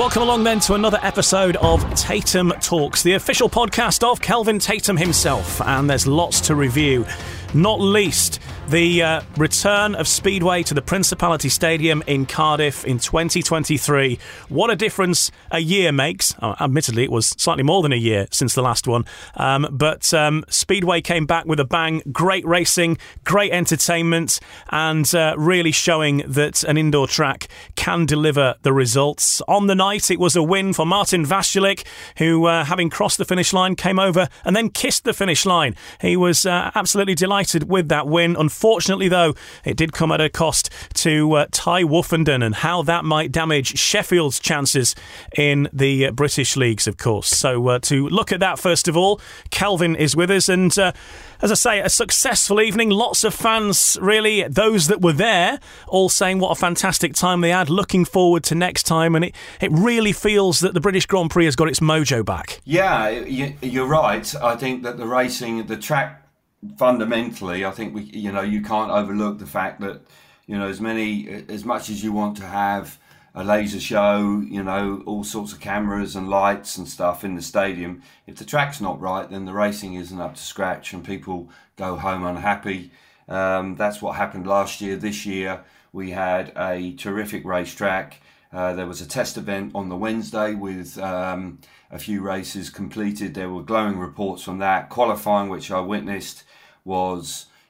Welcome along then to another episode of Tatum Talks, the official podcast of Kelvin Tatum himself, and there's lots to review, not least the return of Speedway to the Principality Stadium in Cardiff in 2023. What a difference a year makes. Admittedly, it was slightly more than a year since the last one. But Speedway came back with a bang. Great racing, great entertainment, and really showing that an indoor track can deliver the results. On the night, it was a win for Martin Vastulic, who, having crossed the finish line, came over and then kissed the finish line. He was absolutely delighted with that win. Unfortunately, though, it did come at a cost to Tai Woffinden, and how that might damage Sheffield's chances in the British leagues, of course. So to look at that, first of all, Kelvin is with us. And as I say, a successful evening. Lots of fans, really, those that were there, all saying what a fantastic time they had, looking forward to next time. And it really feels that the British Grand Prix has got its mojo back. Yeah, you're right. I think that the racing, the track, fundamentally, I think you can't overlook the fact that, as much as you want to have a laser show, all sorts of cameras and lights and stuff in the stadium, if the track's not right, then the racing isn't up to scratch and people go home unhappy. That's what happened last year. This year we had a terrific racetrack. There was a test event on the Wednesday with a few races completed. There were glowing reports from that. Qualifying, which I witnessed,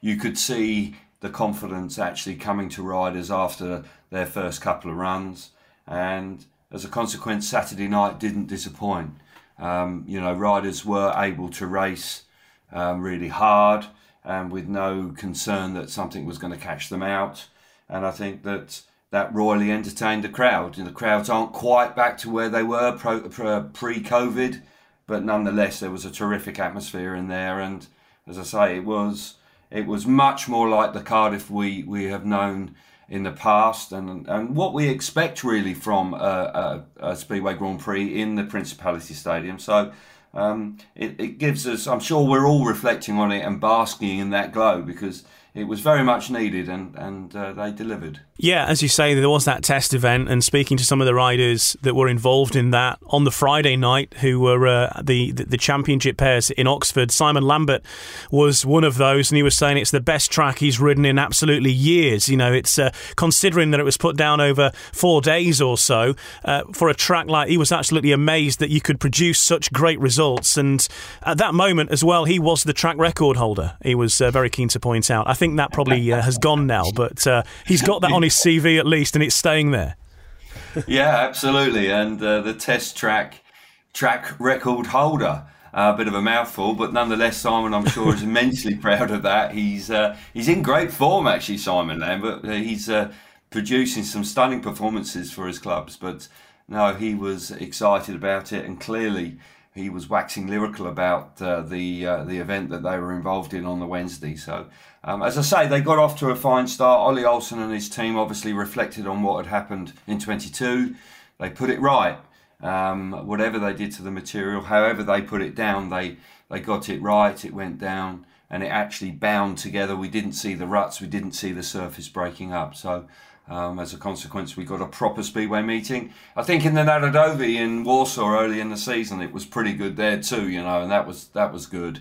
you could see the confidence actually coming to riders after their first couple of runs. And as a consequence, Saturday night didn't disappoint. Riders were able to race really hard and with no concern that something was going to catch them out. And I think that royally entertained the crowd. And the crowds aren't quite back to where they were pre-COVID, but nonetheless, there was a terrific atmosphere in there. And as I say, it was much more like the Cardiff we have known in the past, and what we expect really from a Speedway Grand Prix in the Principality Stadium. So it gives us, I'm sure we're all reflecting on it and basking in that glow, because it was very much needed, and they delivered. Yeah, as you say, there was that test event, and speaking to some of the riders that were involved in that on the Friday night, who were the championship pairs in Oxford, Simon Lambert was one of those, and he was saying it's the best track he's ridden in absolutely years. It's considering that it was put down over 4 days or so for a track like, he was absolutely amazed that you could produce such great results. And at that moment as well, he was the track record holder. He was very keen to point out. I think that probably has gone now, but he's got that on his CV at least, and it's staying there. Yeah, absolutely. And the test track record holder, a bit of a mouthful, but nonetheless, Simon, I'm sure, is immensely proud of that. He's in great form, actually, Simon Lambert. He's producing some stunning performances for his clubs, but no, he was excited about it, and clearly he was waxing lyrical about the event that they were involved in on the Wednesday. So, as I say, they got off to a fine start. Ollie Olsen and his team obviously reflected on what had happened in 22. They put it right. Whatever they did to the material, however they put it down, they got it right. It went down and it actually bound together. We didn't see the ruts. We didn't see the surface breaking up. So, as a consequence, we got a proper Speedway meeting. I think in the Narodowy in Warsaw early in the season, it was pretty good there too, and that was good.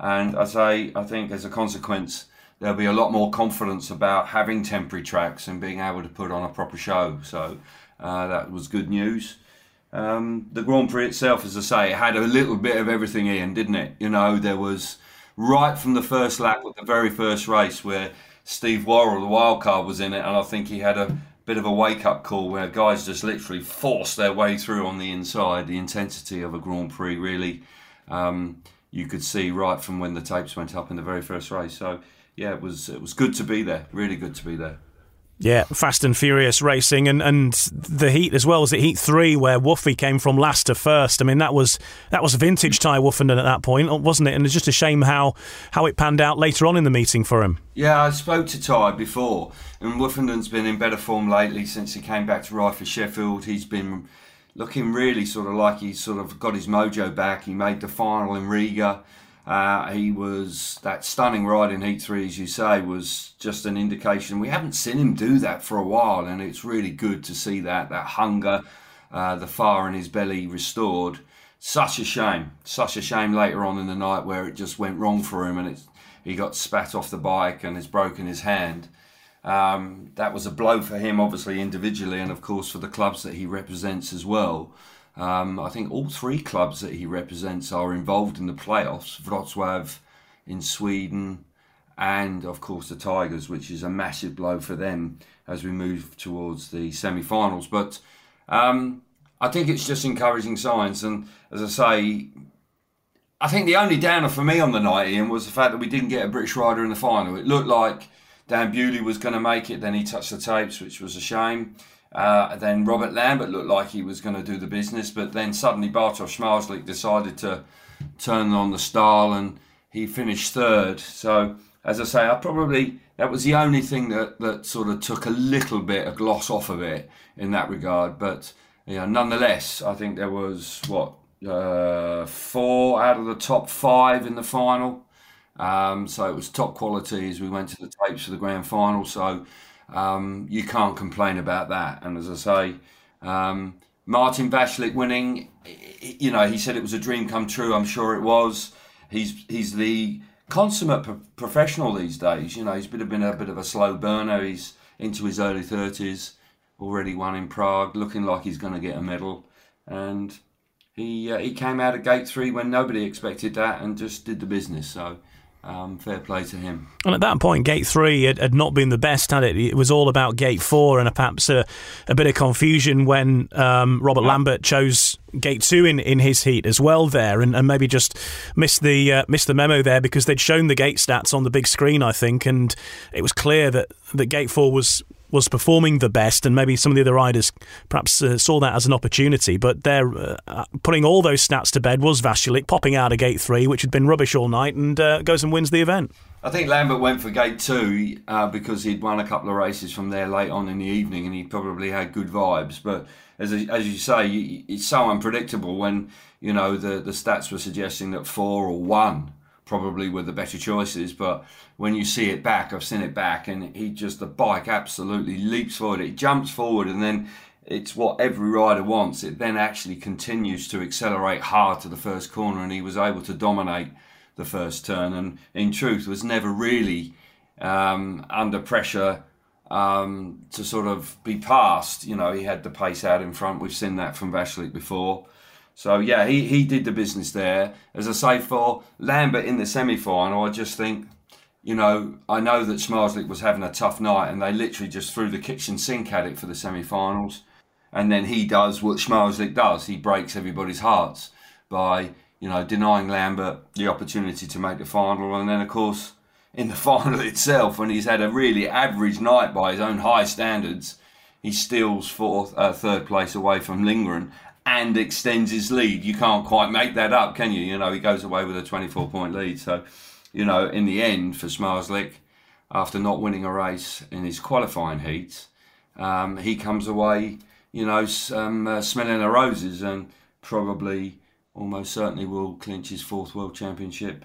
And I think as a consequence, there'll be a lot more confidence about having temporary tracks and being able to put on a proper show. So that was good news. The Grand Prix itself, as I say, had a little bit of everything in, didn't it? There was, right from the first lap of the very first race, where Steve Worrell, the wild card, was in it, and I think he had a bit of a wake-up call where guys just literally forced their way through on the inside. The intensity of a Grand Prix, really, you could see right from when the tapes went up in the very first race. So, yeah, it was good to be there, really good to be there. Yeah, fast and furious racing, and the heat as well. Was it heat 3 where Woofy came from last to first? I mean, that was vintage Tai Woffinden at that point, wasn't it? And it's just a shame how it panned out later on in the meeting for him. Yeah, I spoke to Tai before, and Woffenden's been in better form lately since he came back to ride for Sheffield. He's been looking really sort of like he's sort of got his mojo back. He made the final in Riga. He was, that stunning ride in Heat 3, as you say, was just an indication. We haven't seen him do that for a while, and it's really good to see that hunger, the fire in his belly restored. Such a shame later on in the night where it just went wrong for him and he got spat off the bike and has broken his hand. That was a blow for him, obviously, individually, and of course for the clubs that he represents as well. I think all three clubs that he represents are involved in the playoffs, Wrocław in Sweden and, of course, the Tigers, which is a massive blow for them as we move towards the semi-finals. But I think it's just encouraging signs. And as I say, I think the only downer for me on the night, Ian, was the fact that we didn't get a British rider in the final. It looked like Dan Bewley was going to make it, then he touched the tapes, which was a shame. Then Robert Lambert looked like he was going to do the business, but then suddenly Bartosz Zmarzlik decided to turn on the style and he finished third. So, as I say, that was the only thing that sort of took a little bit of gloss off of it in that regard. But you know, nonetheless, I think there was, four out of the top five in the final. So it was top quality as we went to the tapes for the grand final. So you can't complain about that. And as I say, Martin Vastulic winning, you know, he said it was a dream come true. I'm sure it was. He's the consummate professional these days. You know, he's been a bit of a slow burner. He's into his early 30s, already won in Prague, looking like he's going to get a medal. And he came out of gate three when nobody expected that and just did the business. So fair play to him. And at that point, Gate 3 had not been the best, had it? It was all about Gate 4 and perhaps a bit of confusion when Robert Lambert chose Gate 2 in his heat as well there and maybe just missed the memo there because they'd shown the gate stats on the big screen, I think, and it was clear that Gate 4 was performing the best, and maybe some of the other riders perhaps saw that as an opportunity. But they're putting all those stats to bed was Vastulic popping out of Gate 3, which had been rubbish all night, and goes and wins the event. I think Lambert went for Gate 2 because he'd won a couple of races from there late on in the evening and he probably had good vibes. But as you say, it's so unpredictable when, you know, the stats were suggesting that 4 or 1 probably were the better choices, but when you see it back, I've seen it back, and the bike absolutely leaps forward. It jumps forward, and then it's what every rider wants. It then actually continues to accelerate hard to the first corner, and he was able to dominate the first turn, and in truth was never really under pressure to sort of be passed. You know, he had the pace out in front. We've seen that from Vastulic before. So, yeah, he did the business there. As I say, for Lambert in the semi-final, I just think, you know, I know that Zmarzlik was having a tough night and they literally just threw the kitchen sink at it for the semi-finals. And then he does what Zmarzlik does. He breaks everybody's hearts by, you know, denying Lambert the opportunity to make the final. And then, of course, in the final itself, when he's had a really average night by his own high standards, he steals third place away from Lindgren and extends his lead. You can't quite make that up, can you? You know, he goes away with a 24-point lead. So, you know, in the end, for Zmarzlik, after not winning a race in his qualifying heats, he comes away, you know, smelling the roses and probably almost certainly will clinch his fourth World Championship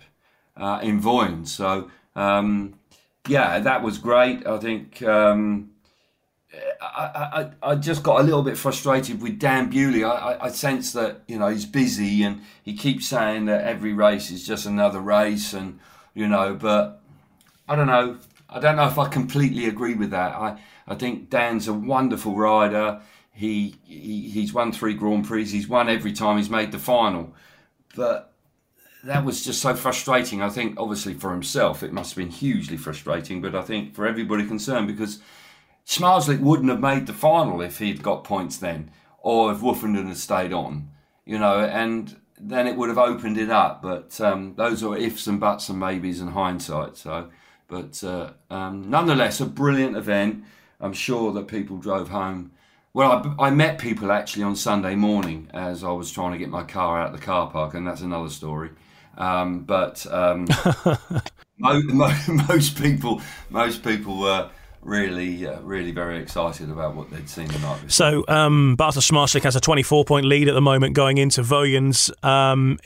in Vojens. So, yeah, that was great. I think... I just got a little bit frustrated with Dan Bewley. I sense that, you know, he's busy and he keeps saying that every race is just another race and, you know, but I don't know. I don't know if I completely agree with that. I think Dan's a wonderful rider. He's won 3 Grand Prix. He's won every time he's made the final. But that was just so frustrating. I think, obviously, for himself, it must have been hugely frustrating, but I think for everybody concerned, because Zmarzlik wouldn't have made the final if he'd got points then, or if Woffinden had stayed on, you know, and then it would have opened it up. But those are ifs and buts and maybes and hindsight. So, but nonetheless, a brilliant event. I'm sure that people drove home. Well, I met people actually on Sunday morning as I was trying to get my car out of the car park, and that's another story. Most people were really very excited about what they'd seen the night before. So Bartosz Zmarzlik has a 24-point lead at the moment going into Vojens.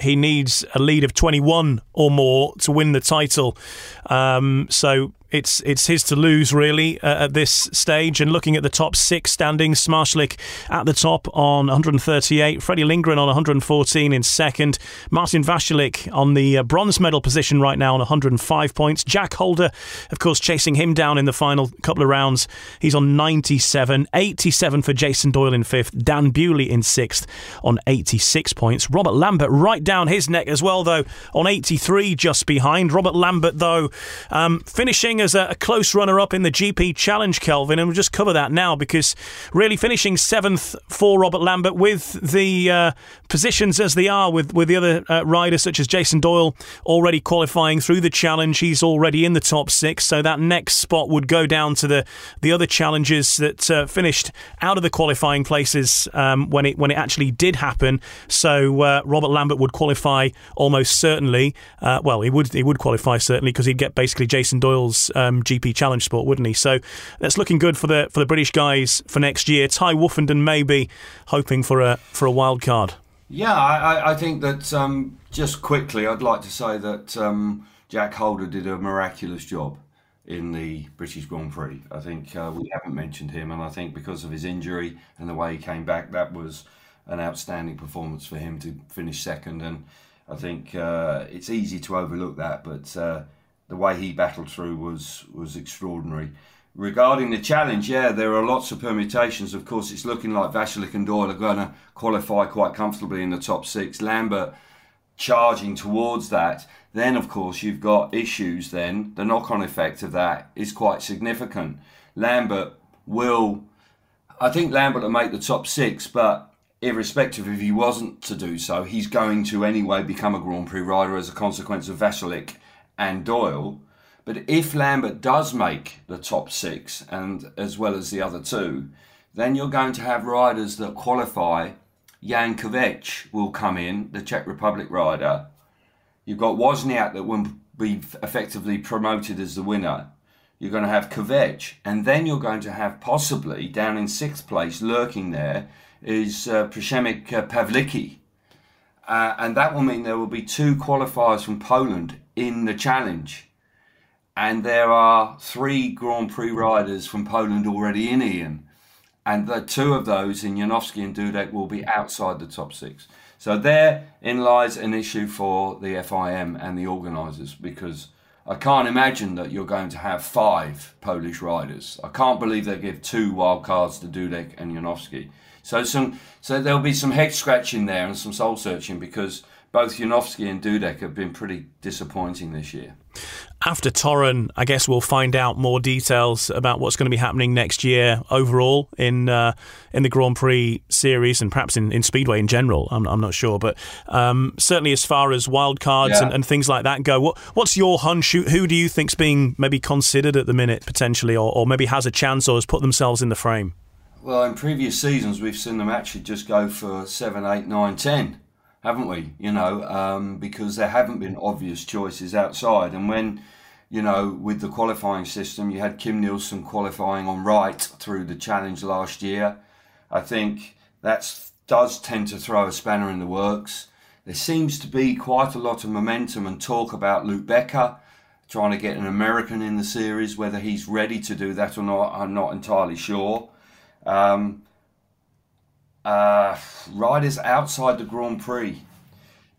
He needs a lead of 21 or more to win the title. So it's his to lose, really, at this stage. And looking at the top six standings, Zmarzlik at the top on 138, Freddie Lindgren on 114 in second, Martin Vastulic on the bronze medal position right now on 105 points, Jack Holder, of course, chasing him down in the final couple of rounds, he's on 97, 87 for Jason Doyle in fifth, Dan Bewley in sixth on 86 points, Robert Lambert right down his neck as well, though, on 83 just behind. Robert Lambert, though, finishing as a close runner-up in the GP Challenge, Kelvin, and we'll just cover that now, because really finishing 7th for Robert Lambert with the positions as they are, with the other riders such as Jason Doyle already qualifying through the challenge, he's already in the top 6, so that next spot would go down to the other challengers that finished out of the qualifying places when it actually did happen. So Robert Lambert would qualify almost certainly. Well, he would qualify certainly, because he'd get basically Jason Doyle's GP Challenge spot, wouldn't he? So that's looking good for the British guys for next year. Tai Woffinden maybe hoping for a wild card. Yeah, I think that just quickly, I'd like to say that Jack Holder did a miraculous job in the British Grand Prix. I think we haven't mentioned him, and I think because of his injury and the way he came back, that was an outstanding performance for him to finish second. And I think it's easy to overlook that, but the way he battled through was extraordinary. Regarding the challenge, yeah, there are lots of permutations. Of course, it's looking like Vastulic and Doyle are going to qualify quite comfortably in the top six. Lambert charging towards that. Then, of course, you've got issues then. The knock-on effect of that is quite significant. I think Lambert will make the top six, but irrespective if he wasn't to do so, he's going to anyway become a Grand Prix rider as a consequence of Vastulic and Doyle. But if Lambert does make the top six, and as well as the other two, then you're going to have riders that qualify. Jankovic will come in, the Czech Republic rider. You've got Wozniak that will be effectively promoted as the winner. You're going to have Kovac, and then you're going to have possibly down in sixth place lurking there is Przemek Pawlicki. And that will mean there will be two qualifiers from Poland in the challenge. And there are three Grand Prix riders from Poland already in, Ian. And the two of those, in Janowski and Dudek, will be outside the top six. So therein lies an issue for the FIM and the organisers, because I can't imagine that you're going to have five Polish riders. I can't believe they give two wild cards to Dudek and Janowski. So there'll be some head scratching there and some soul searching, because both Janowski and Dudek have been pretty disappointing this year. After Toruń, I guess we'll find out more details about what's going to be happening next year overall in the Grand Prix series, and perhaps in Speedway in general. I'm not sure, but certainly as far as wildcards and things like that go, what's your hunch? Who do you think's being maybe considered at the minute potentially, or maybe has a chance or has put themselves in the frame? Well, in previous seasons, we've seen them actually just go for 7, 8, 9, 10. Haven't we? Because there haven't been obvious choices outside. And when, with the qualifying system, you had Kim Nielsen qualifying on right through the challenge last year. I think that does tend to throw a spanner in the works. There seems to be quite a lot of momentum and talk about Luke Becker trying to get an American in the series. Whether he's ready to do that or not, I'm not entirely sure. Riders outside the Grand Prix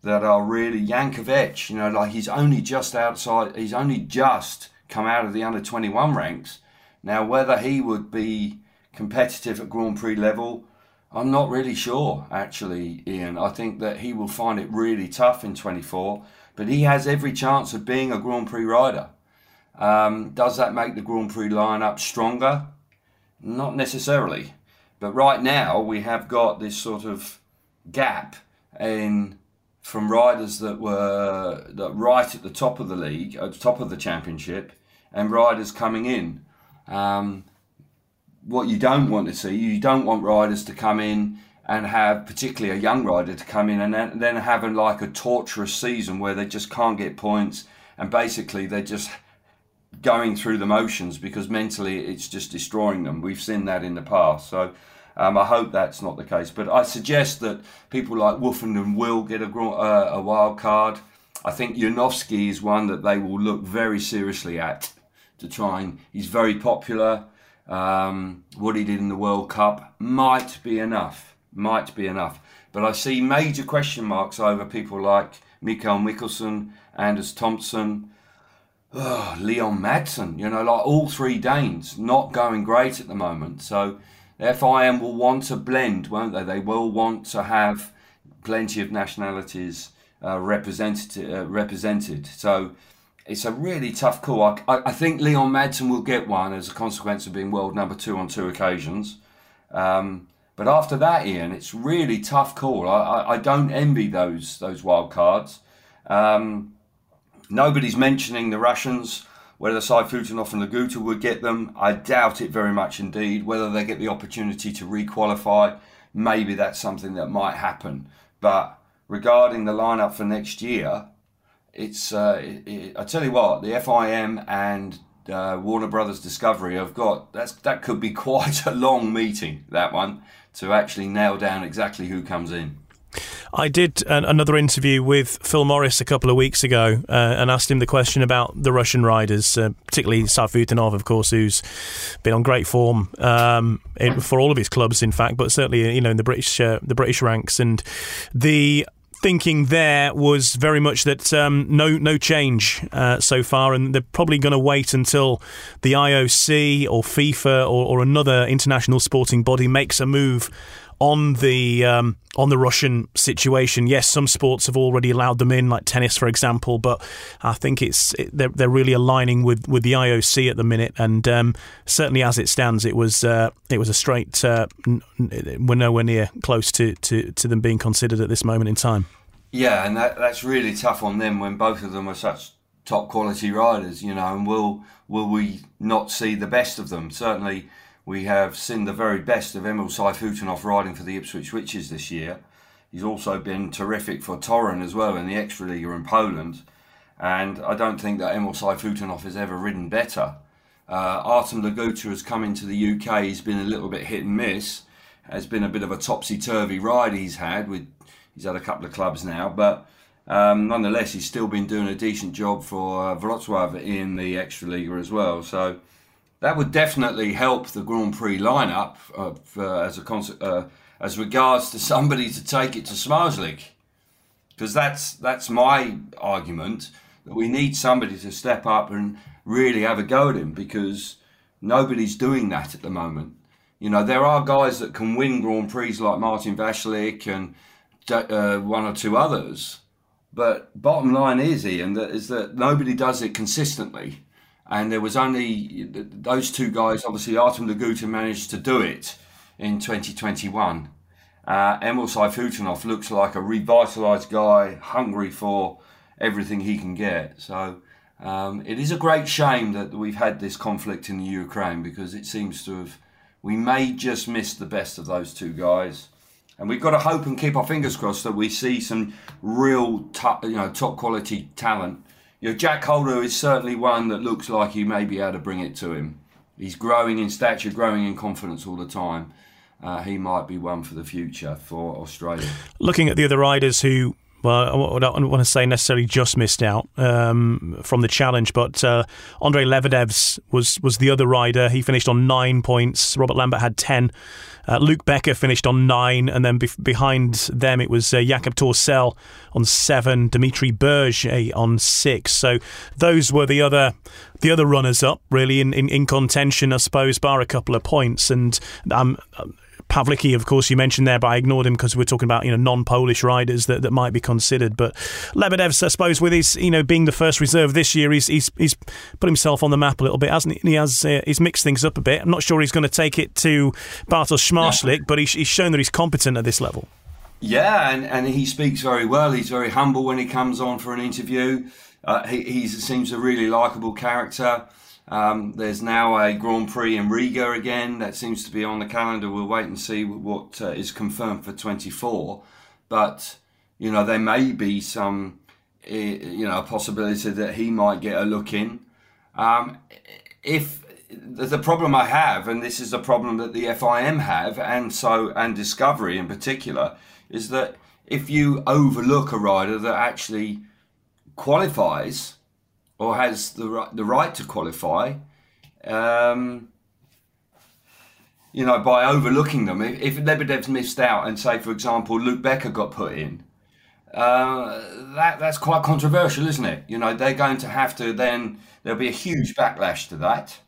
that are really Jankovic, he's only just come out of the under 21 ranks. Now, whether he would be competitive at Grand Prix level, I'm not really sure, actually, Ian. I think that he will find it really tough in 24, but he has every chance of being a Grand Prix rider. Does that make the Grand Prix lineup stronger? Not necessarily. But right now, we have got this sort of gap from riders that were right at the top of the league, at the top of the championship, and riders coming in. What you don't want to see, you don't want riders to come in and have, particularly a young rider to come in and then having like a torturous season where they just can't get points and basically they're just going through the motions because mentally it's just destroying them. We've seen that in the past. So I hope that's not the case. But I suggest that people like Woffinden will get a wild card. I think Janowski is one that they will look very seriously at to try and... He's very popular. What he did in the World Cup might be enough. Might be enough. But I see major question marks over people like Mikael Mikkelsen, Anders Thompson, Leon Madsen, you know, like all three Danes not going great at the moment. So FIM will want to blend, won't they? They will want to have plenty of nationalities represented. So it's a really tough call. I think Leon Madsen will get one as a consequence of being world number 2 on 2 occasions. But after that, Ian, it's really tough call. I don't envy those wild cards. Nobody's mentioning the Russians, whether Sayfutdinov and Laguta would get them. I doubt it very much indeed. Whether they get the opportunity to re-qualify, maybe that's something that might happen. But regarding the lineup for next year, it's I tell you what, the FIM and Warner Brothers Discovery have got that could be quite a long meeting, that one, to actually nail down exactly who comes in. I did another interview with Phil Morris a couple of weeks ago and asked him the question about the Russian riders, particularly Sayfutdinov, of course, who's been on great form for all of his clubs, in fact, but certainly, you know, in the British ranks. And the thinking there was very much that no change so far, and they're probably going to wait until the IOC or FIFA or another international sporting body makes a move on the Russian situation. Yes, some sports have already allowed them in, like tennis, for example, but I think they're really aligning with the IOC at the minute. And certainly, as it stands, it was a straight. We're nowhere near close to them being considered at this moment in time. Yeah, and that's really tough on them when both of them are such top quality riders, you know. And will we not see the best of them? Certainly. We have seen the very best of Emil Sayfutdinov riding for the Ipswich Witches this year. He's also been terrific for Toruń as well in the Extraliga in Poland. And I don't think that Emil Sayfutdinov has ever ridden better. Artem Laguta has come into the UK. He's been a little bit hit and miss. Has been a bit of a topsy-turvy ride he's had. He's had a couple of clubs now. But nonetheless, he's still been doing a decent job for Wrocław in the Extraliga as well. So... that would definitely help the Grand Prix lineup as regards to somebody to take it to Zmarzlik, because that's my argument, that we need somebody to step up and really have a go at him, because nobody's doing that at the moment. You know, there are guys that can win Grand Prix like Martin Vastulic and one or two others, but bottom line is, Ian, that nobody does it consistently. And there was only those two guys. Obviously, Artem Laguta managed to do it in 2021. Emil Sayfutdinov looks like a revitalised guy, hungry for everything he can get. So it is a great shame that we've had this conflict in the Ukraine, because it seems to have... we may just miss the best of those two guys. And we've got to hope and keep our fingers crossed that we see some real top-quality talent. You know, Jack Holder is certainly one that looks like you may be able to bring it to him. He's growing in stature, growing in confidence all the time. He might be one for the future for Australia. Looking at the other riders who, well, I don't want to say necessarily just missed out from the challenge, but Andžejs Ļebedevs was the other rider. He finished on 9 points. Robert Lambert had 10. Luke Becker finished on 9, and then behind them it was Jakob Torssell on 7, Dimitri Berger on 6. So those were the other runners-up, really, in contention, I suppose, bar a couple of points. And Pawlicki, of course, you mentioned there, but I ignored him because we're talking about, you know, non-Polish riders that might be considered. But Lebedevs, I suppose, with his, you know, being the first reserve this year, he's put himself on the map a little bit, hasn't he? He has he's mixed things up a bit. I'm not sure he's going to take it to Bartosz Zmarzlik, but he's shown that he's competent at this level. Yeah, and he speaks very well. He's very humble when he comes on for an interview. He seems a really likeable character. There's now a Grand Prix in Riga again that seems to be on the calendar. We'll wait and see what is confirmed for 24, but you know, there may be some possibility that he might get a look in. If the problem I have, and this is the problem that the FIM have, and Discovery in particular, is that if you overlook a rider that actually qualifies or has the right to qualify, you know, by overlooking them. If Lebedev's missed out and say, for example, Luke Becker got put in, that's quite controversial, isn't it? You know, they're going to have to then, there'll be a huge backlash to that.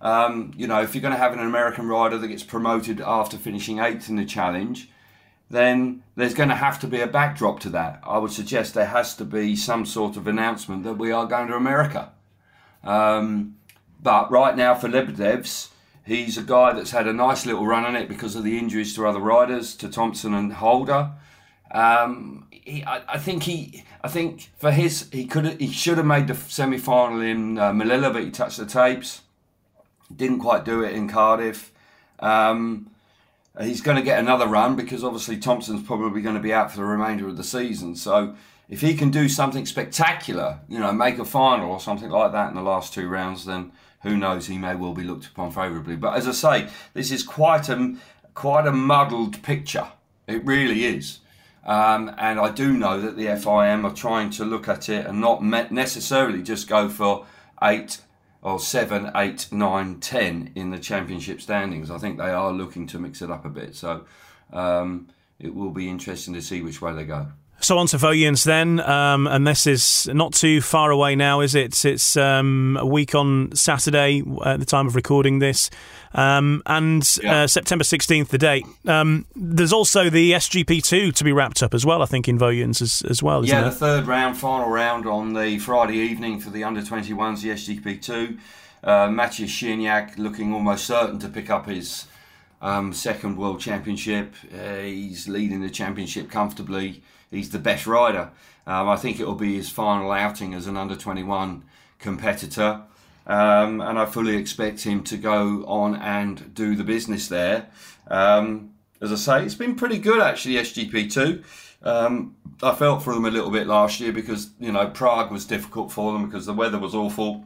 You know, if you're going to have an American rider that gets promoted after finishing 8th in the challenge, then there's going to have to be a backdrop to that. I would suggest there has to be some sort of announcement that we are going to America. But right now for Lebedev's, he's a guy that's had a nice little run on it because of the injuries to other riders, to Thompson and Holder. I think he should have made the semi-final in Melilla, but he touched the tapes. Didn't quite do it in Cardiff. He's going to get another run because obviously Thompson's probably going to be out for the remainder of the season. So if he can do something spectacular, you know, make a final or something like that in the last two rounds, then who knows, he may well be looked upon favourably. But as I say, this is quite a muddled picture. It really is. And I do know that the FIM are trying to look at it and not necessarily just go for 8 or 7, 8, 9, 10 in the championship standings. I think they are looking to mix it up a bit. So it will be interesting to see which way they go. So on to Vojens then, and this is not too far away now, is it? It's a week on Saturday at the time of recording this, September 16th, the date. There's also the SGP2 to be wrapped up as well, I think, in Vojens as well, isn't it? Yeah, the third round, final round on the Friday evening for the under-21s, the SGP2. Maciej Janowski looking almost certain to pick up his second World Championship. He's leading the championship comfortably. He's the best rider. I think it will be his final outing as an under-21 competitor. And I fully expect him to go on and do the business there. As I say, it's been pretty good, actually, SGP2. I felt for them a little bit last year because, you know, Prague was difficult for them because the weather was awful.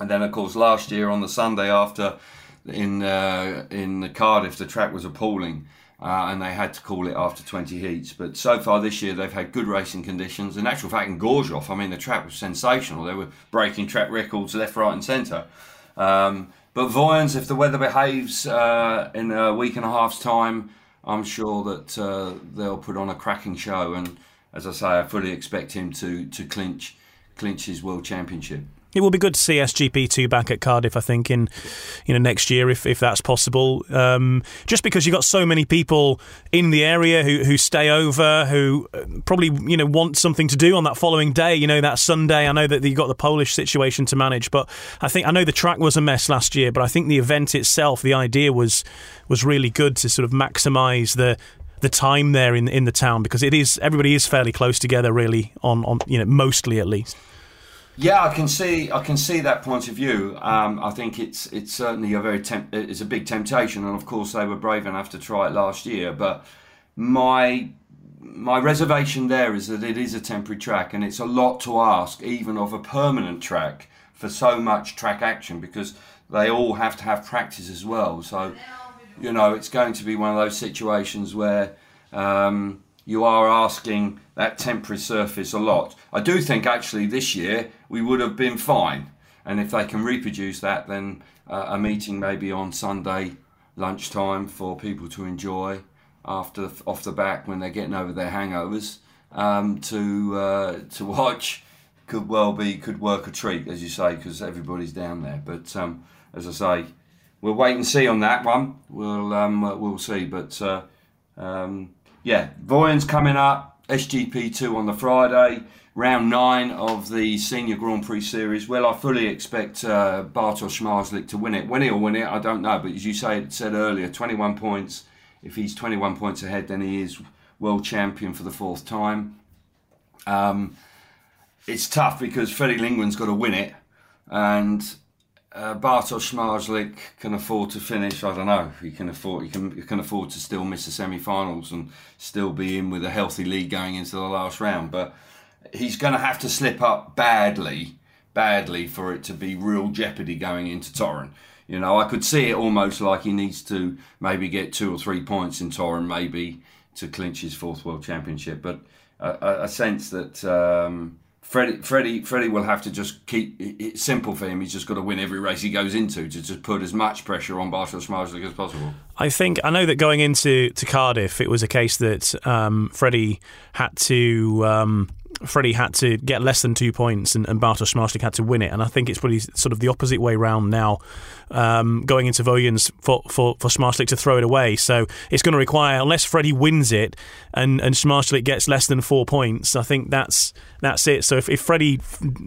And then, of course, last year on the Sunday after in Cardiff, the track was appalling. And they had to call it after 20 heats. But so far this year, they've had good racing conditions. In actual fact, in Gorzów, I mean, the track was sensational. They were breaking track records left, right and centre. But Vojens, if the weather behaves in a week and a half's time, I'm sure that they'll put on a cracking show. And as I say, I fully expect him to clinch his World Championship. It will be good to see SGP2 back at Cardiff, I think, in next year if that's possible. Just because you've got so many people in the area who stay over, who probably want something to do on that following day. That Sunday. I know that you got the Polish situation to manage, but I know the track was a mess last year. But I think the event itself, the idea was really good to sort of maximise the time there in the town, because it is, everybody is fairly close together, really, on mostly at least. Yeah, I can see that point of view. I think it's certainly a big temptation, and of course they were brave enough to try it last year. But my reservation there is that it is a temporary track, and it's a lot to ask, even of a permanent track, for so much track action, because they all have to have practice as well. So, it's going to be one of those situations where you are asking that temporary surface a lot. I do think, actually, this year we would have been fine. And if they can reproduce that, then a meeting maybe on Sunday lunchtime for people to enjoy after, off the back, when they're getting over their hangovers, to watch, could work a treat, as you say, because everybody's down there. But as I say, we'll wait and see on that one. We'll see. But Vojens coming up. SGP2 on the Friday, round 9 of the Senior Grand Prix Series. Well, I fully expect Bartosz Zmarzlik to win it. When he'll win it, I don't know. But as you said earlier, 21 points. If he's 21 points ahead, then he is world champion for the 4th time. It's tough because Freddie Lingren's got to win it. And Bartosz Zmarzlik can afford to finish. I don't know. He can afford to still miss the semi-finals and still be in with a healthy lead going into the last round. But he's going to have to slip up badly for it to be real jeopardy going into Toruń. I could see it almost like he needs to maybe get 2 or 3 points in Toruń, maybe to clinch his 4th World Championship. But I sense that Freddie will have to just keep it simple for him. He's just got to win every race he goes into to just put as much pressure on Bartosz Zmarzlik as possible. I know that going into Cardiff, it was a case that Freddie had to get less than 2 points and Bartosz Zmarzlik had to win it. And I think it's really sort of the opposite way round now, going into Vojens for Zmarzlik to throw it away. So it's going to require, unless Freddie wins it and Zmarzlik gets less than 4 points, I think that's it. So if Freddie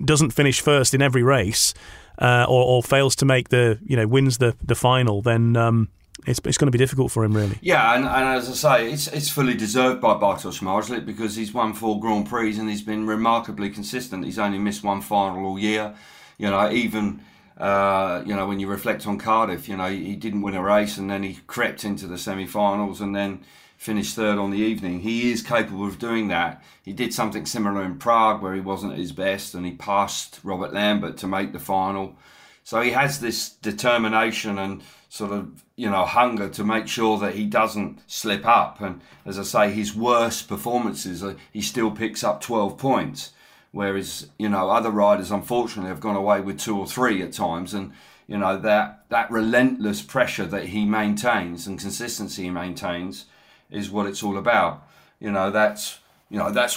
doesn't finish first in every race or fails to make wins the final, then... It's going to be difficult for him, really. Yeah, and as I say, it's fully deserved by Bartosz Zmarzlik because he's won 4 Grand Prix and he's been remarkably consistent. He's only missed one final all year. Even when you reflect on Cardiff, he didn't win a race and then he crept into the semi-finals and then finished third on the evening. He is capable of doing that. He did something similar in Prague where he wasn't at his best and he passed Robert Lambert to make the final. So he has this determination and sort of, hunger to make sure that he doesn't slip up. And as I say, his worst performances, he still picks up 12 points, whereas, other riders, unfortunately, have gone away with 2 or 3 at times. And, that relentless pressure that he maintains and consistency he maintains is what it's all about. That's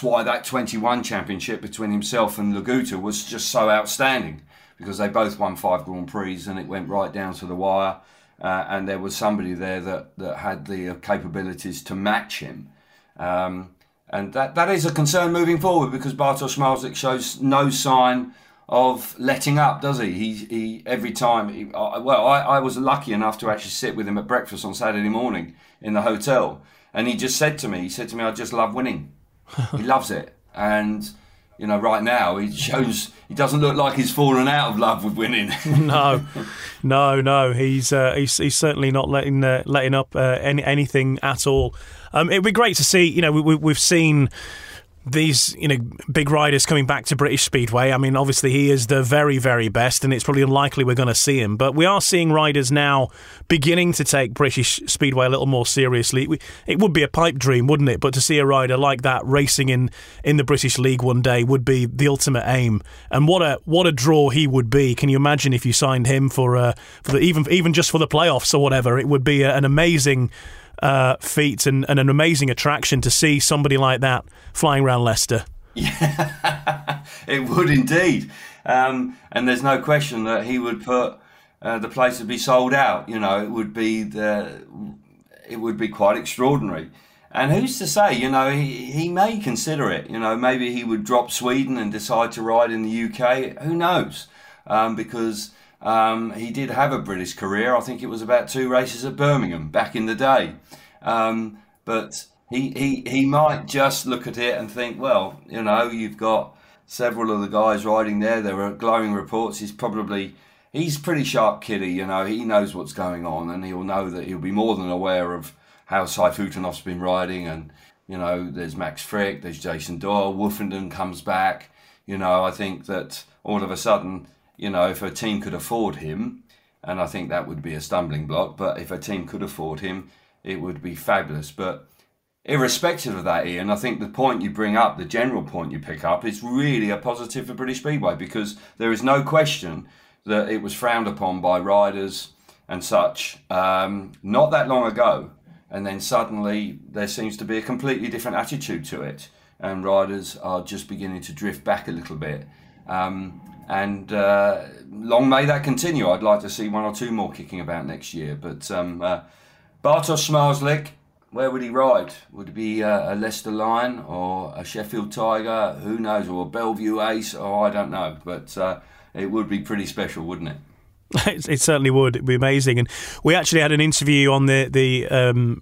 why that 21 championship between himself and Laguta was just so outstanding, because they both won 5 Grand Prix and it went right down to the wire. And there was somebody there that had the capabilities to match him. And that is a concern moving forward, because Bartosz Zmarzlik shows no sign of letting up, does he? He every time... I was lucky enough to actually sit with him at breakfast on Saturday morning in the hotel. And he said to me, I just love winning. He loves it. And... right now he shows he doesn't look like he's fallen out of love with winning. No. He's certainly not letting up anything at all. It'd be great to see. We've seen these big riders coming back to British Speedway. I mean, obviously he is the very, very best and it's probably unlikely we're going to see him, but we are seeing riders now beginning to take British Speedway a little more seriously. It would be a pipe dream, wouldn't it, but to see a rider like that racing in the British League one day would be the ultimate aim. And what a draw he would be. Can you imagine if you signed him for just for the playoffs or whatever? It would be an amazing feat and an amazing attraction to see somebody like that flying around Leicester. Yeah, it would indeed. And there's no question that he would put the place would be sold out. It would be quite extraordinary. And who's to say? He may consider it. Maybe he would drop Sweden and decide to ride in the UK. Who knows? Because he did have a British career. I think it was about 2 races at Birmingham back in the day. But he might just look at it and think, well, you've got several of the guys riding there. There were glowing reports. He's pretty sharp kiddie. He knows what's going on and he'll know that he'll be more than aware of how Sayfutdinov's been riding. And, there's Max Frick, there's Jason Doyle, Woffinden comes back. I think that all of a sudden... if a team could afford him, and I think that would be a stumbling block, but if a team could afford him, it would be fabulous. But irrespective of that, Ian, I think the point you bring up, the general point you pick up, is really a positive for British Speedway, because there is no question that it was frowned upon by riders and such not that long ago. And then suddenly there seems to be a completely different attitude to it. And riders are just beginning to drift back a little bit. And long may that continue. I'd like to see 1 or 2 more kicking about next year. But Bartosz Zmarzlik, where would he ride? Would it be a Leicester Lion or a Sheffield Tiger? Who knows? Or a Bellevue Ace? Oh, I don't know. But it would be pretty special, wouldn't it? It certainly would. It'd be amazing. And we actually had an interview on the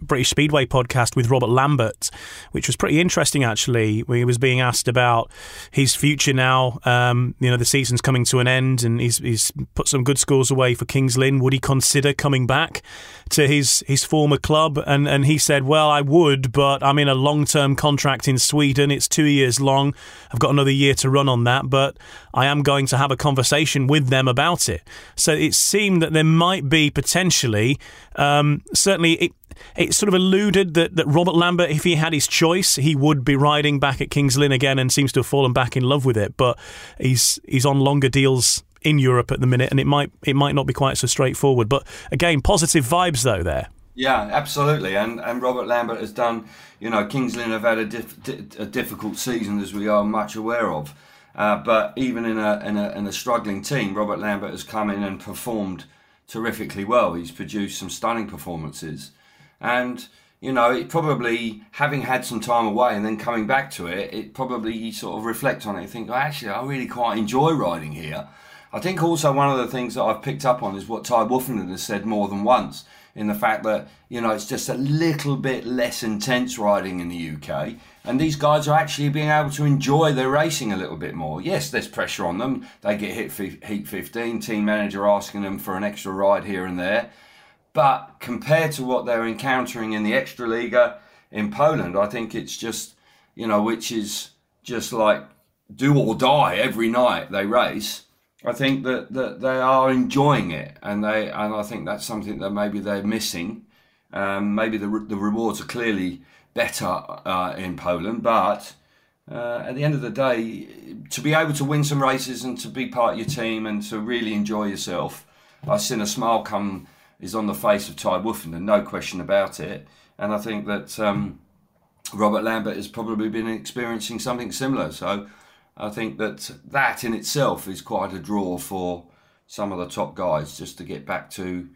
British Speedway podcast with Robert Lambert, which was pretty interesting, actually. He was being asked about his future now. The season's coming to an end and he's put some good scores away for Kings Lynn. Would he consider coming back to his former club? And he said, well, I would, but I'm in a long-term contract in Sweden. It's 2 years long. I've got another year to run on that, but I am going to have a conversation with them about it. So it seemed that there might be potentially, certainly it sort of alluded that Robert Lambert, if he had his choice, he would be riding back at Kings Lynn again, and seems to have fallen back in love with it. But he's on longer deals in Europe at the minute, and it might not be quite so straightforward. But again, positive vibes though there. Yeah, absolutely, and Robert Lambert has done. You know, Kings Lynn have had a difficult season, as we are much aware of. But even in a struggling team, Robert Lambert has come in and performed terrifically well. He's produced some stunning performances, and you know, it probably, having had some time away and then coming back to it, it probably sort of reflect on it and think, oh, actually, I really quite enjoy riding here. I think also one of the things that I've picked up on is what Tai Woffinden has said more than once, in the fact that, you know, it's just a little bit less intense riding in the UK, and these guys are actually being able to enjoy their racing a little bit more. Yes, there's pressure on them. They get hit for Heat 15, team manager asking them for an extra ride here and there. But compared to what they're encountering in the Extraliga in Poland, I think it's just, you know, which is just like do or die every night they race. I think that they are enjoying it, and I think that's something that maybe they're missing. Maybe the rewards are clearly better in Poland, but at the end of the day, to be able to win some races and to be part of your team and to really enjoy yourself, I've seen a smile is on the face of Tai Woffinden, no question about it. And I think that Robert Lambert has probably been experiencing something similar. So I think that in itself is quite a draw for some of the top guys, just to get back to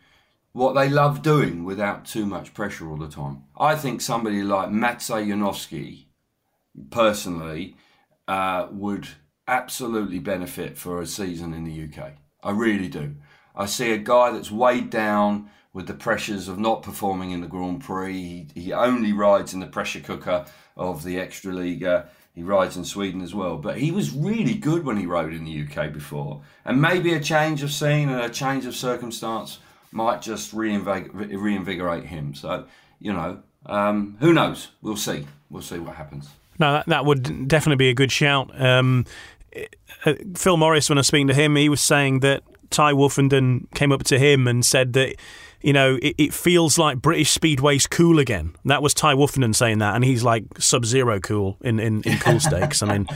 what they love doing without too much pressure all the time. I think somebody like Maciej Janowski, personally, would absolutely benefit for a season in the UK. I really do. I see a guy that's weighed down with the pressures of not performing in the Grand Prix. He only rides in the pressure cooker of the Extraliga. He rides in Sweden as well, but he was really good when he rode in the UK before. And maybe a change of scene and a change of circumstance might just reinvigorate him. So, you know, who knows? We'll see. We'll see what happens. No, that would definitely be a good shout. Phil Morris, when I was speaking to him, he was saying that Tai Woffinden came up to him and said that, you know, it feels like British Speedway's cool again. That was Tai Woffinden saying that, and he's like sub-zero cool in cool stakes. I mean,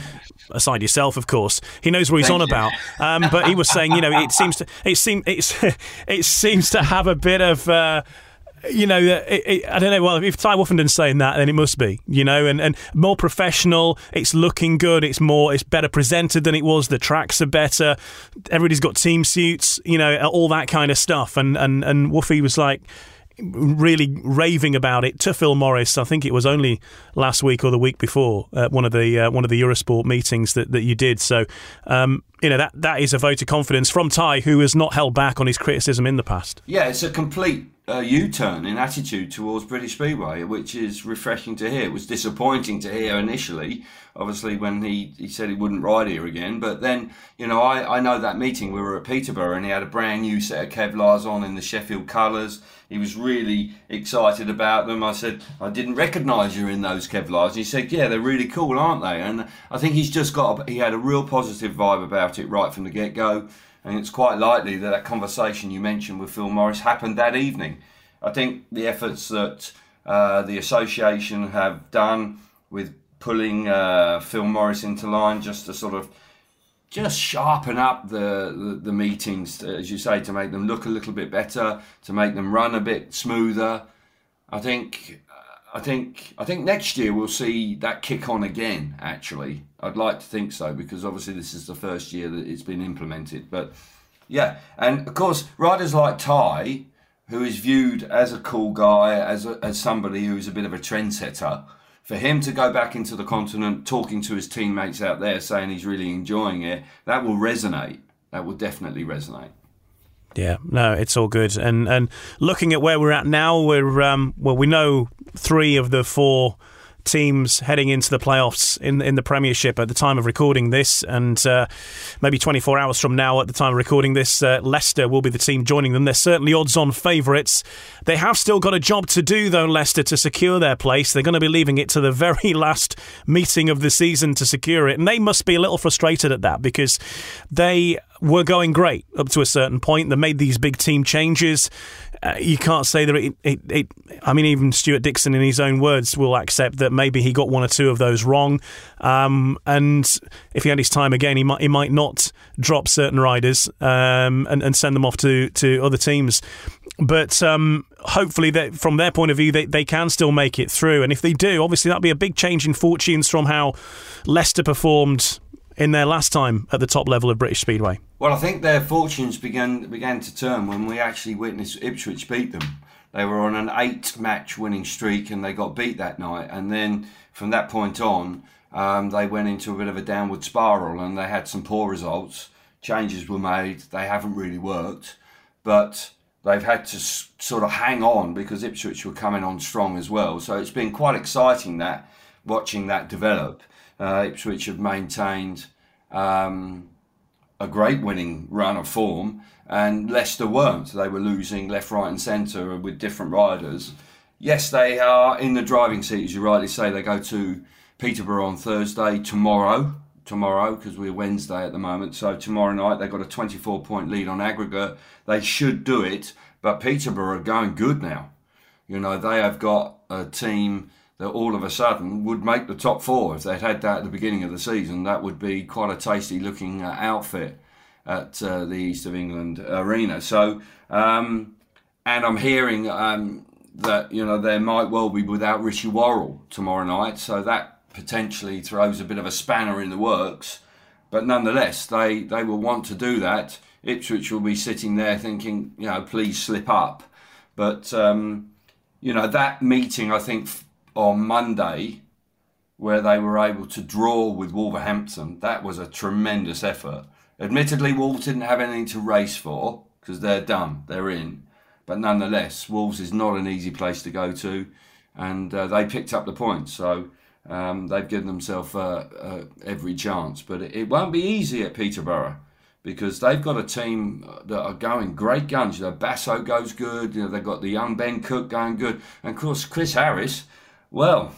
aside yourself, of course, he knows what he's on about. But he was saying, you know, it seems to have a bit of. You know, I don't know. Well, if Tai Woffenden's saying that, then it must be, you know, and more professional. It's looking good. It's better presented than it was. The tracks are better. Everybody's got team suits, you know, all that kind of stuff. And Woofy was like really raving about it to Phil Morris. I think it was only last week or the week before one of the Eurosport meetings that you did. So, you know, that is a vote of confidence from Tai, who has not held back on his criticism in the past. Yeah, it's a complete U-turn in attitude towards British Speedway, which is refreshing to hear. It was disappointing to hear initially, obviously, when he said he wouldn't ride here again. But then, you know, I know that meeting, we were at Peterborough and he had a brand new set of Kevlars on in the Sheffield colours. He was really excited about them. I said, I didn't recognise you in those Kevlars. And he said, yeah, they're really cool, aren't they? And I think he had a real positive vibe about it right from the get-go. And it's quite likely that conversation you mentioned with Phil Morris happened that evening. I think the efforts that the association have done with pulling Phil Morris into line just to sort of just sharpen up the meetings, as you say, to make them look a little bit better, to make them run a bit smoother. I think next year we'll see that kick on again, actually. I'd like to think so, because obviously this is the first year that it's been implemented. But yeah, and of course, riders like Tai, who is viewed as a cool guy, as somebody who's a bit of a trendsetter, for him to go back into the continent, talking to his teammates out there, saying he's really enjoying it, that will resonate. That will definitely resonate. Yeah, no, it's all good. And looking at where we're at now, we're we know 3 of the 4 teams heading into the playoffs in the Premiership at the time of recording this, and maybe 24 hours from now at the time of recording this, Leicester will be the team joining them. They're certainly odds-on favourites. They have still got a job to do, though, Leicester, to secure their place. They're going to be leaving it to the very last meeting of the season to secure it, and they must be a little frustrated at that, because they were going great up to a certain point. They made these big team changes. You can't say that it... I mean, even Stuart Dixon, in his own words, will accept that maybe he got one or two of those wrong. And if he had his time again, he might not drop certain riders and send them off to other teams. But hopefully, from their point of view, they can still make it through. And if they do, obviously, that'll be a big change in fortunes from how Leicester performed in their last time at the top level of British Speedway. Well, I think their fortunes began to turn when we actually witnessed Ipswich beat them. They were on an 8-match winning streak and they got beat that night. And then from that point on, they went into a bit of a downward spiral and they had some poor results. Changes were made. They haven't really worked. But they've had to sort of hang on because Ipswich were coming on strong as well. So it's been quite exciting watching that develop. Ipswich have maintained a great winning run of form, and Leicester weren't. They were losing left, right and centre with different riders. Yes, they are in the driving seat, as you rightly say. They go to Peterborough on Thursday, tomorrow, because we're Wednesday at the moment. So tomorrow night they've got a 24-point lead on aggregate. They should do it, but Peterborough are going good now. You know, they have got a team that all of a sudden would make the top four. If they'd had that at the beginning of the season, that would be quite a tasty-looking outfit at the East of England arena. So, and I'm hearing that, you know, they might well be without Richie Worrell tomorrow night, so that potentially throws a bit of a spanner in the works. But nonetheless, they will want to do that. Ipswich will be sitting there thinking, you know, please slip up. But, you know, that meeting, I think, on Monday, where they were able to draw with Wolverhampton, that was a tremendous effort. Admittedly, Wolves didn't have anything to race for because they're done, they're in. But nonetheless, Wolves is not an easy place to go to, and they picked up the points. So they've given themselves every chance. But it won't be easy at Peterborough because they've got a team that are going great guns. You know, Basso goes good. You know, they've got the young Ben Cook going good. And of course, Chris Harris, well,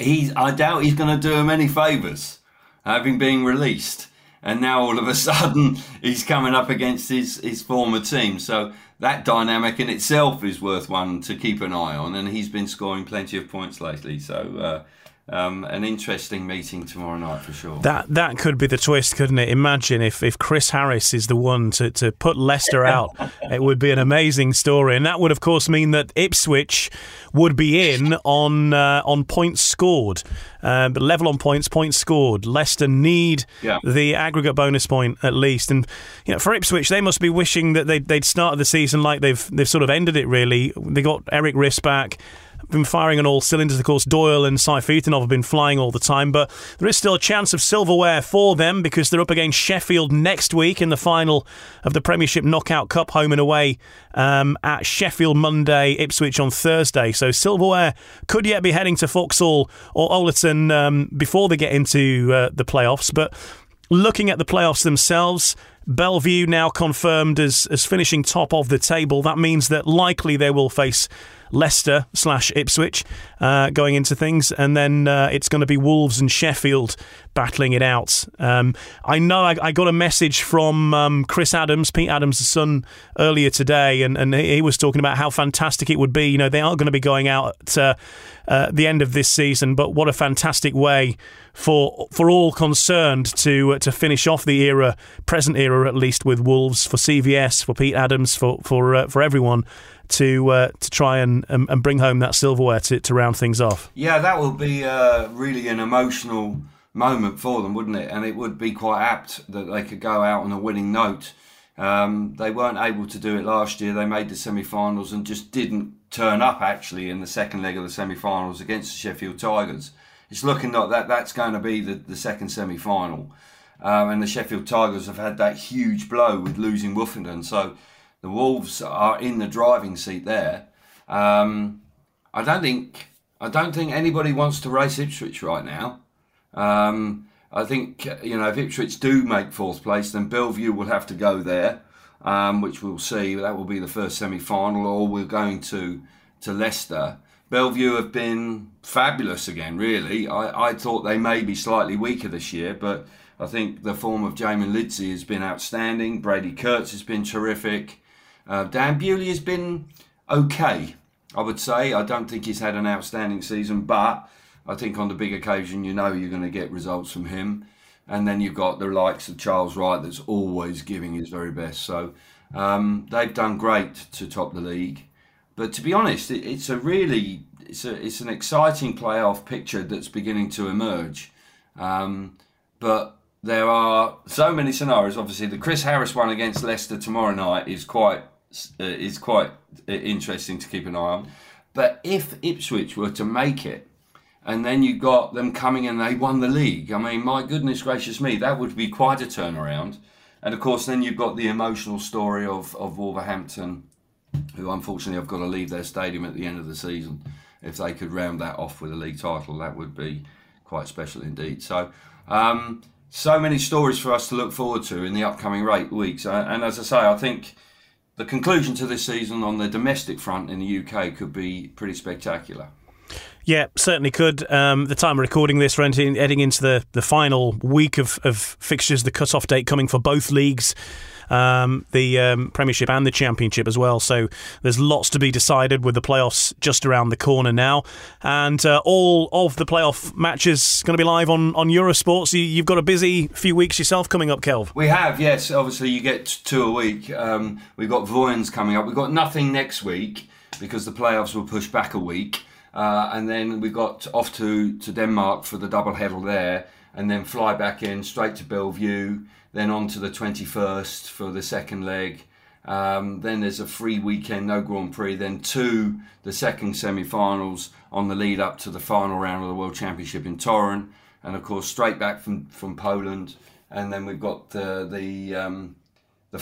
I doubt he's going to do him any favours, having been released. And now all of a sudden he's coming up against his former team. So that dynamic in itself is worth one to keep an eye on. And he's been scoring plenty of points lately. So an interesting meeting tomorrow night for sure. That could be the twist, couldn't it? Imagine if Chris Harris is the one to put Leicester out. It would be an amazing story, and that would of course mean that Ipswich would be in on points scored, but level on points scored. Leicester need the aggregate bonus point at least, and you know, for Ipswich they must be wishing that they'd started the season like they've sort of ended it. Really, they got Eric Riss back. Been firing on all cylinders. Of course, Doyle and Sayfutdinov have been flying all the time, but there is still a chance of silverware for them because they're up against Sheffield next week in the final of the Premiership Knockout Cup, home and away at Sheffield Monday, Ipswich on Thursday. So silverware could yet be heading to Vauxhall or Ollerton before they get into the playoffs. But looking at the playoffs themselves, Bellevue now confirmed as finishing top of the table. That means that likely they will face Leicester / Ipswich going into things, and then it's going to be Wolves and Sheffield battling it out. I know I got a message from Chris Adams, Pete Adams' son, earlier today, and he was talking about how fantastic it would be. You know, they aren't going to be going out at the end of this season, but what a fantastic way for all concerned to finish off the era, present era at least, with Wolves, for CVS, for Pete Adams, for everyone to try and bring home that silverware to round things off. Yeah, that will be really an emotional moment for them, wouldn't it? And it would be quite apt that they could go out on a winning note. They weren't able to do it last year. They made the semi-finals and just didn't turn up, actually, in the second leg of the semi-finals against the Sheffield Tigers. It's looking like that's going to be the second semi-final. And the Sheffield Tigers have had that huge blow with losing Woffinden. So the Wolves are in the driving seat there. I don't think anybody wants to race Ipswich right now. I think, you know, if Ipswich do make fourth place, then Bellevue will have to go there, which we'll see. That will be the first semi-final, or we're going to Leicester. Bellevue have been fabulous again, really. I thought they may be slightly weaker this year, but I think the form of Jamin Lindsay has been outstanding. Brady Kurtz has been terrific. Dan Bewley has been okay, I would say. I don't think he's had an outstanding season, but I think on the big occasion, you know you're going to get results from him. And then you've got the likes of Charles Wright that's always giving his very best. So they've done great to top the league. But to be honest, it's an exciting playoff picture that's beginning to emerge. But there are so many scenarios. Obviously, the Chris Harris one against Leicester tomorrow night is quite interesting to keep an eye on. But if Ipswich were to make it, and then you got them coming and they won the league, I mean, my goodness gracious me, that would be quite a turnaround. And of course, then you've got the emotional story of Wolverhampton, who unfortunately have got to leave their stadium at the end of the season. If they could round that off with a league title, that would be quite special indeed. So, so many stories for us to look forward to in the upcoming 8 weeks. And as I say, I think the conclusion to this season on the domestic front in the UK could be pretty spectacular. Yeah, certainly could. The time of recording this, we're heading into the final week of fixtures, the cut-off date coming for both leagues, the Premiership and the Championship as well. So there's lots to be decided with the playoffs just around the corner now. And all of the playoff matches going to be live on Eurosport. So you've got a busy few weeks yourself coming up, Kelv. We have, yes. Obviously, you get two a week. We've got Vojens coming up. We've got nothing next week because the playoffs will push back a week. And then we got off to Denmark for the double header there, and then fly back in straight to Bellevue, then on to the 21st for the second leg. Then there's a free weekend, no Grand Prix, then to the second semi-finals on the lead up to the final round of the World Championship in Toruń, and of course straight back from Poland. And then we've got the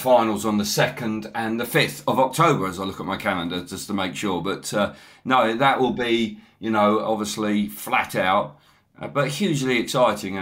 finals on the 2nd and the 5th of October, as I look at my calendar, just to make sure. But no, that will be, you know, obviously flat out, but hugely exciting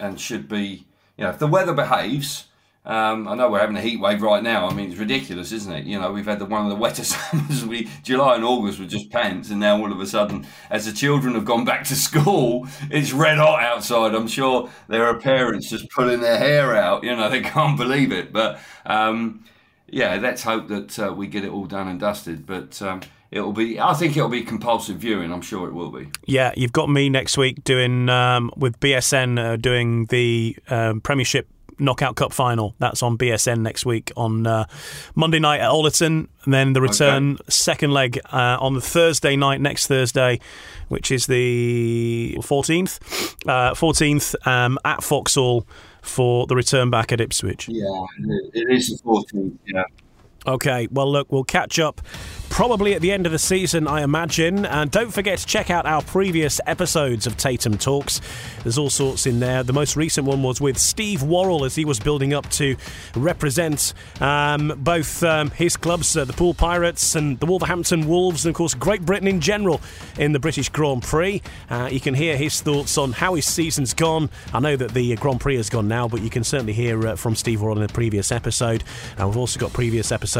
and should be, you know, if the weather behaves. I know we're having a heat wave right now. I mean, it's ridiculous, isn't it? You know, we've had one of the wettest summers. July and August were just pants, and now all of a sudden, as the children have gone back to school, it's red hot outside. I'm sure there are parents just pulling their hair out. You know, they can't believe it. But yeah, let's hope that we get it all done and dusted. But I think it'll be compulsive viewing. I'm sure it will be. Yeah, you've got me next week doing with BSN doing the Premiership Knockout Cup final. That's on BSN next week on Monday night at Ollerton, and then the return second leg on the Thursday night, next Thursday, which is the 14th at Foxhall for the return back at Ipswich. Yeah, it is the 14th, yeah. Okay, well, look, we'll catch up probably at the end of the season, I imagine. And don't forget to check out our previous episodes of Tatum Talks. There's all sorts in there. The most recent one was with Steve Worrell as he was building up to represent both his clubs, the Poole Pirates and the Wolverhampton Wolves, and, of course, Great Britain in general in the British Grand Prix. You can hear his thoughts on how his season's gone. I know that the Grand Prix has gone now, but you can certainly hear from Steve Worrell in a previous episode. And we've also got previous episodes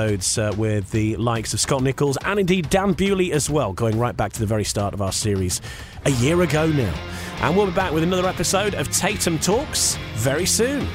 with the likes of Scott Nichols and indeed Dan Bewley as well, going right back to the very start of our series a year ago now. And we'll be back with another episode of Tatum Talks very soon.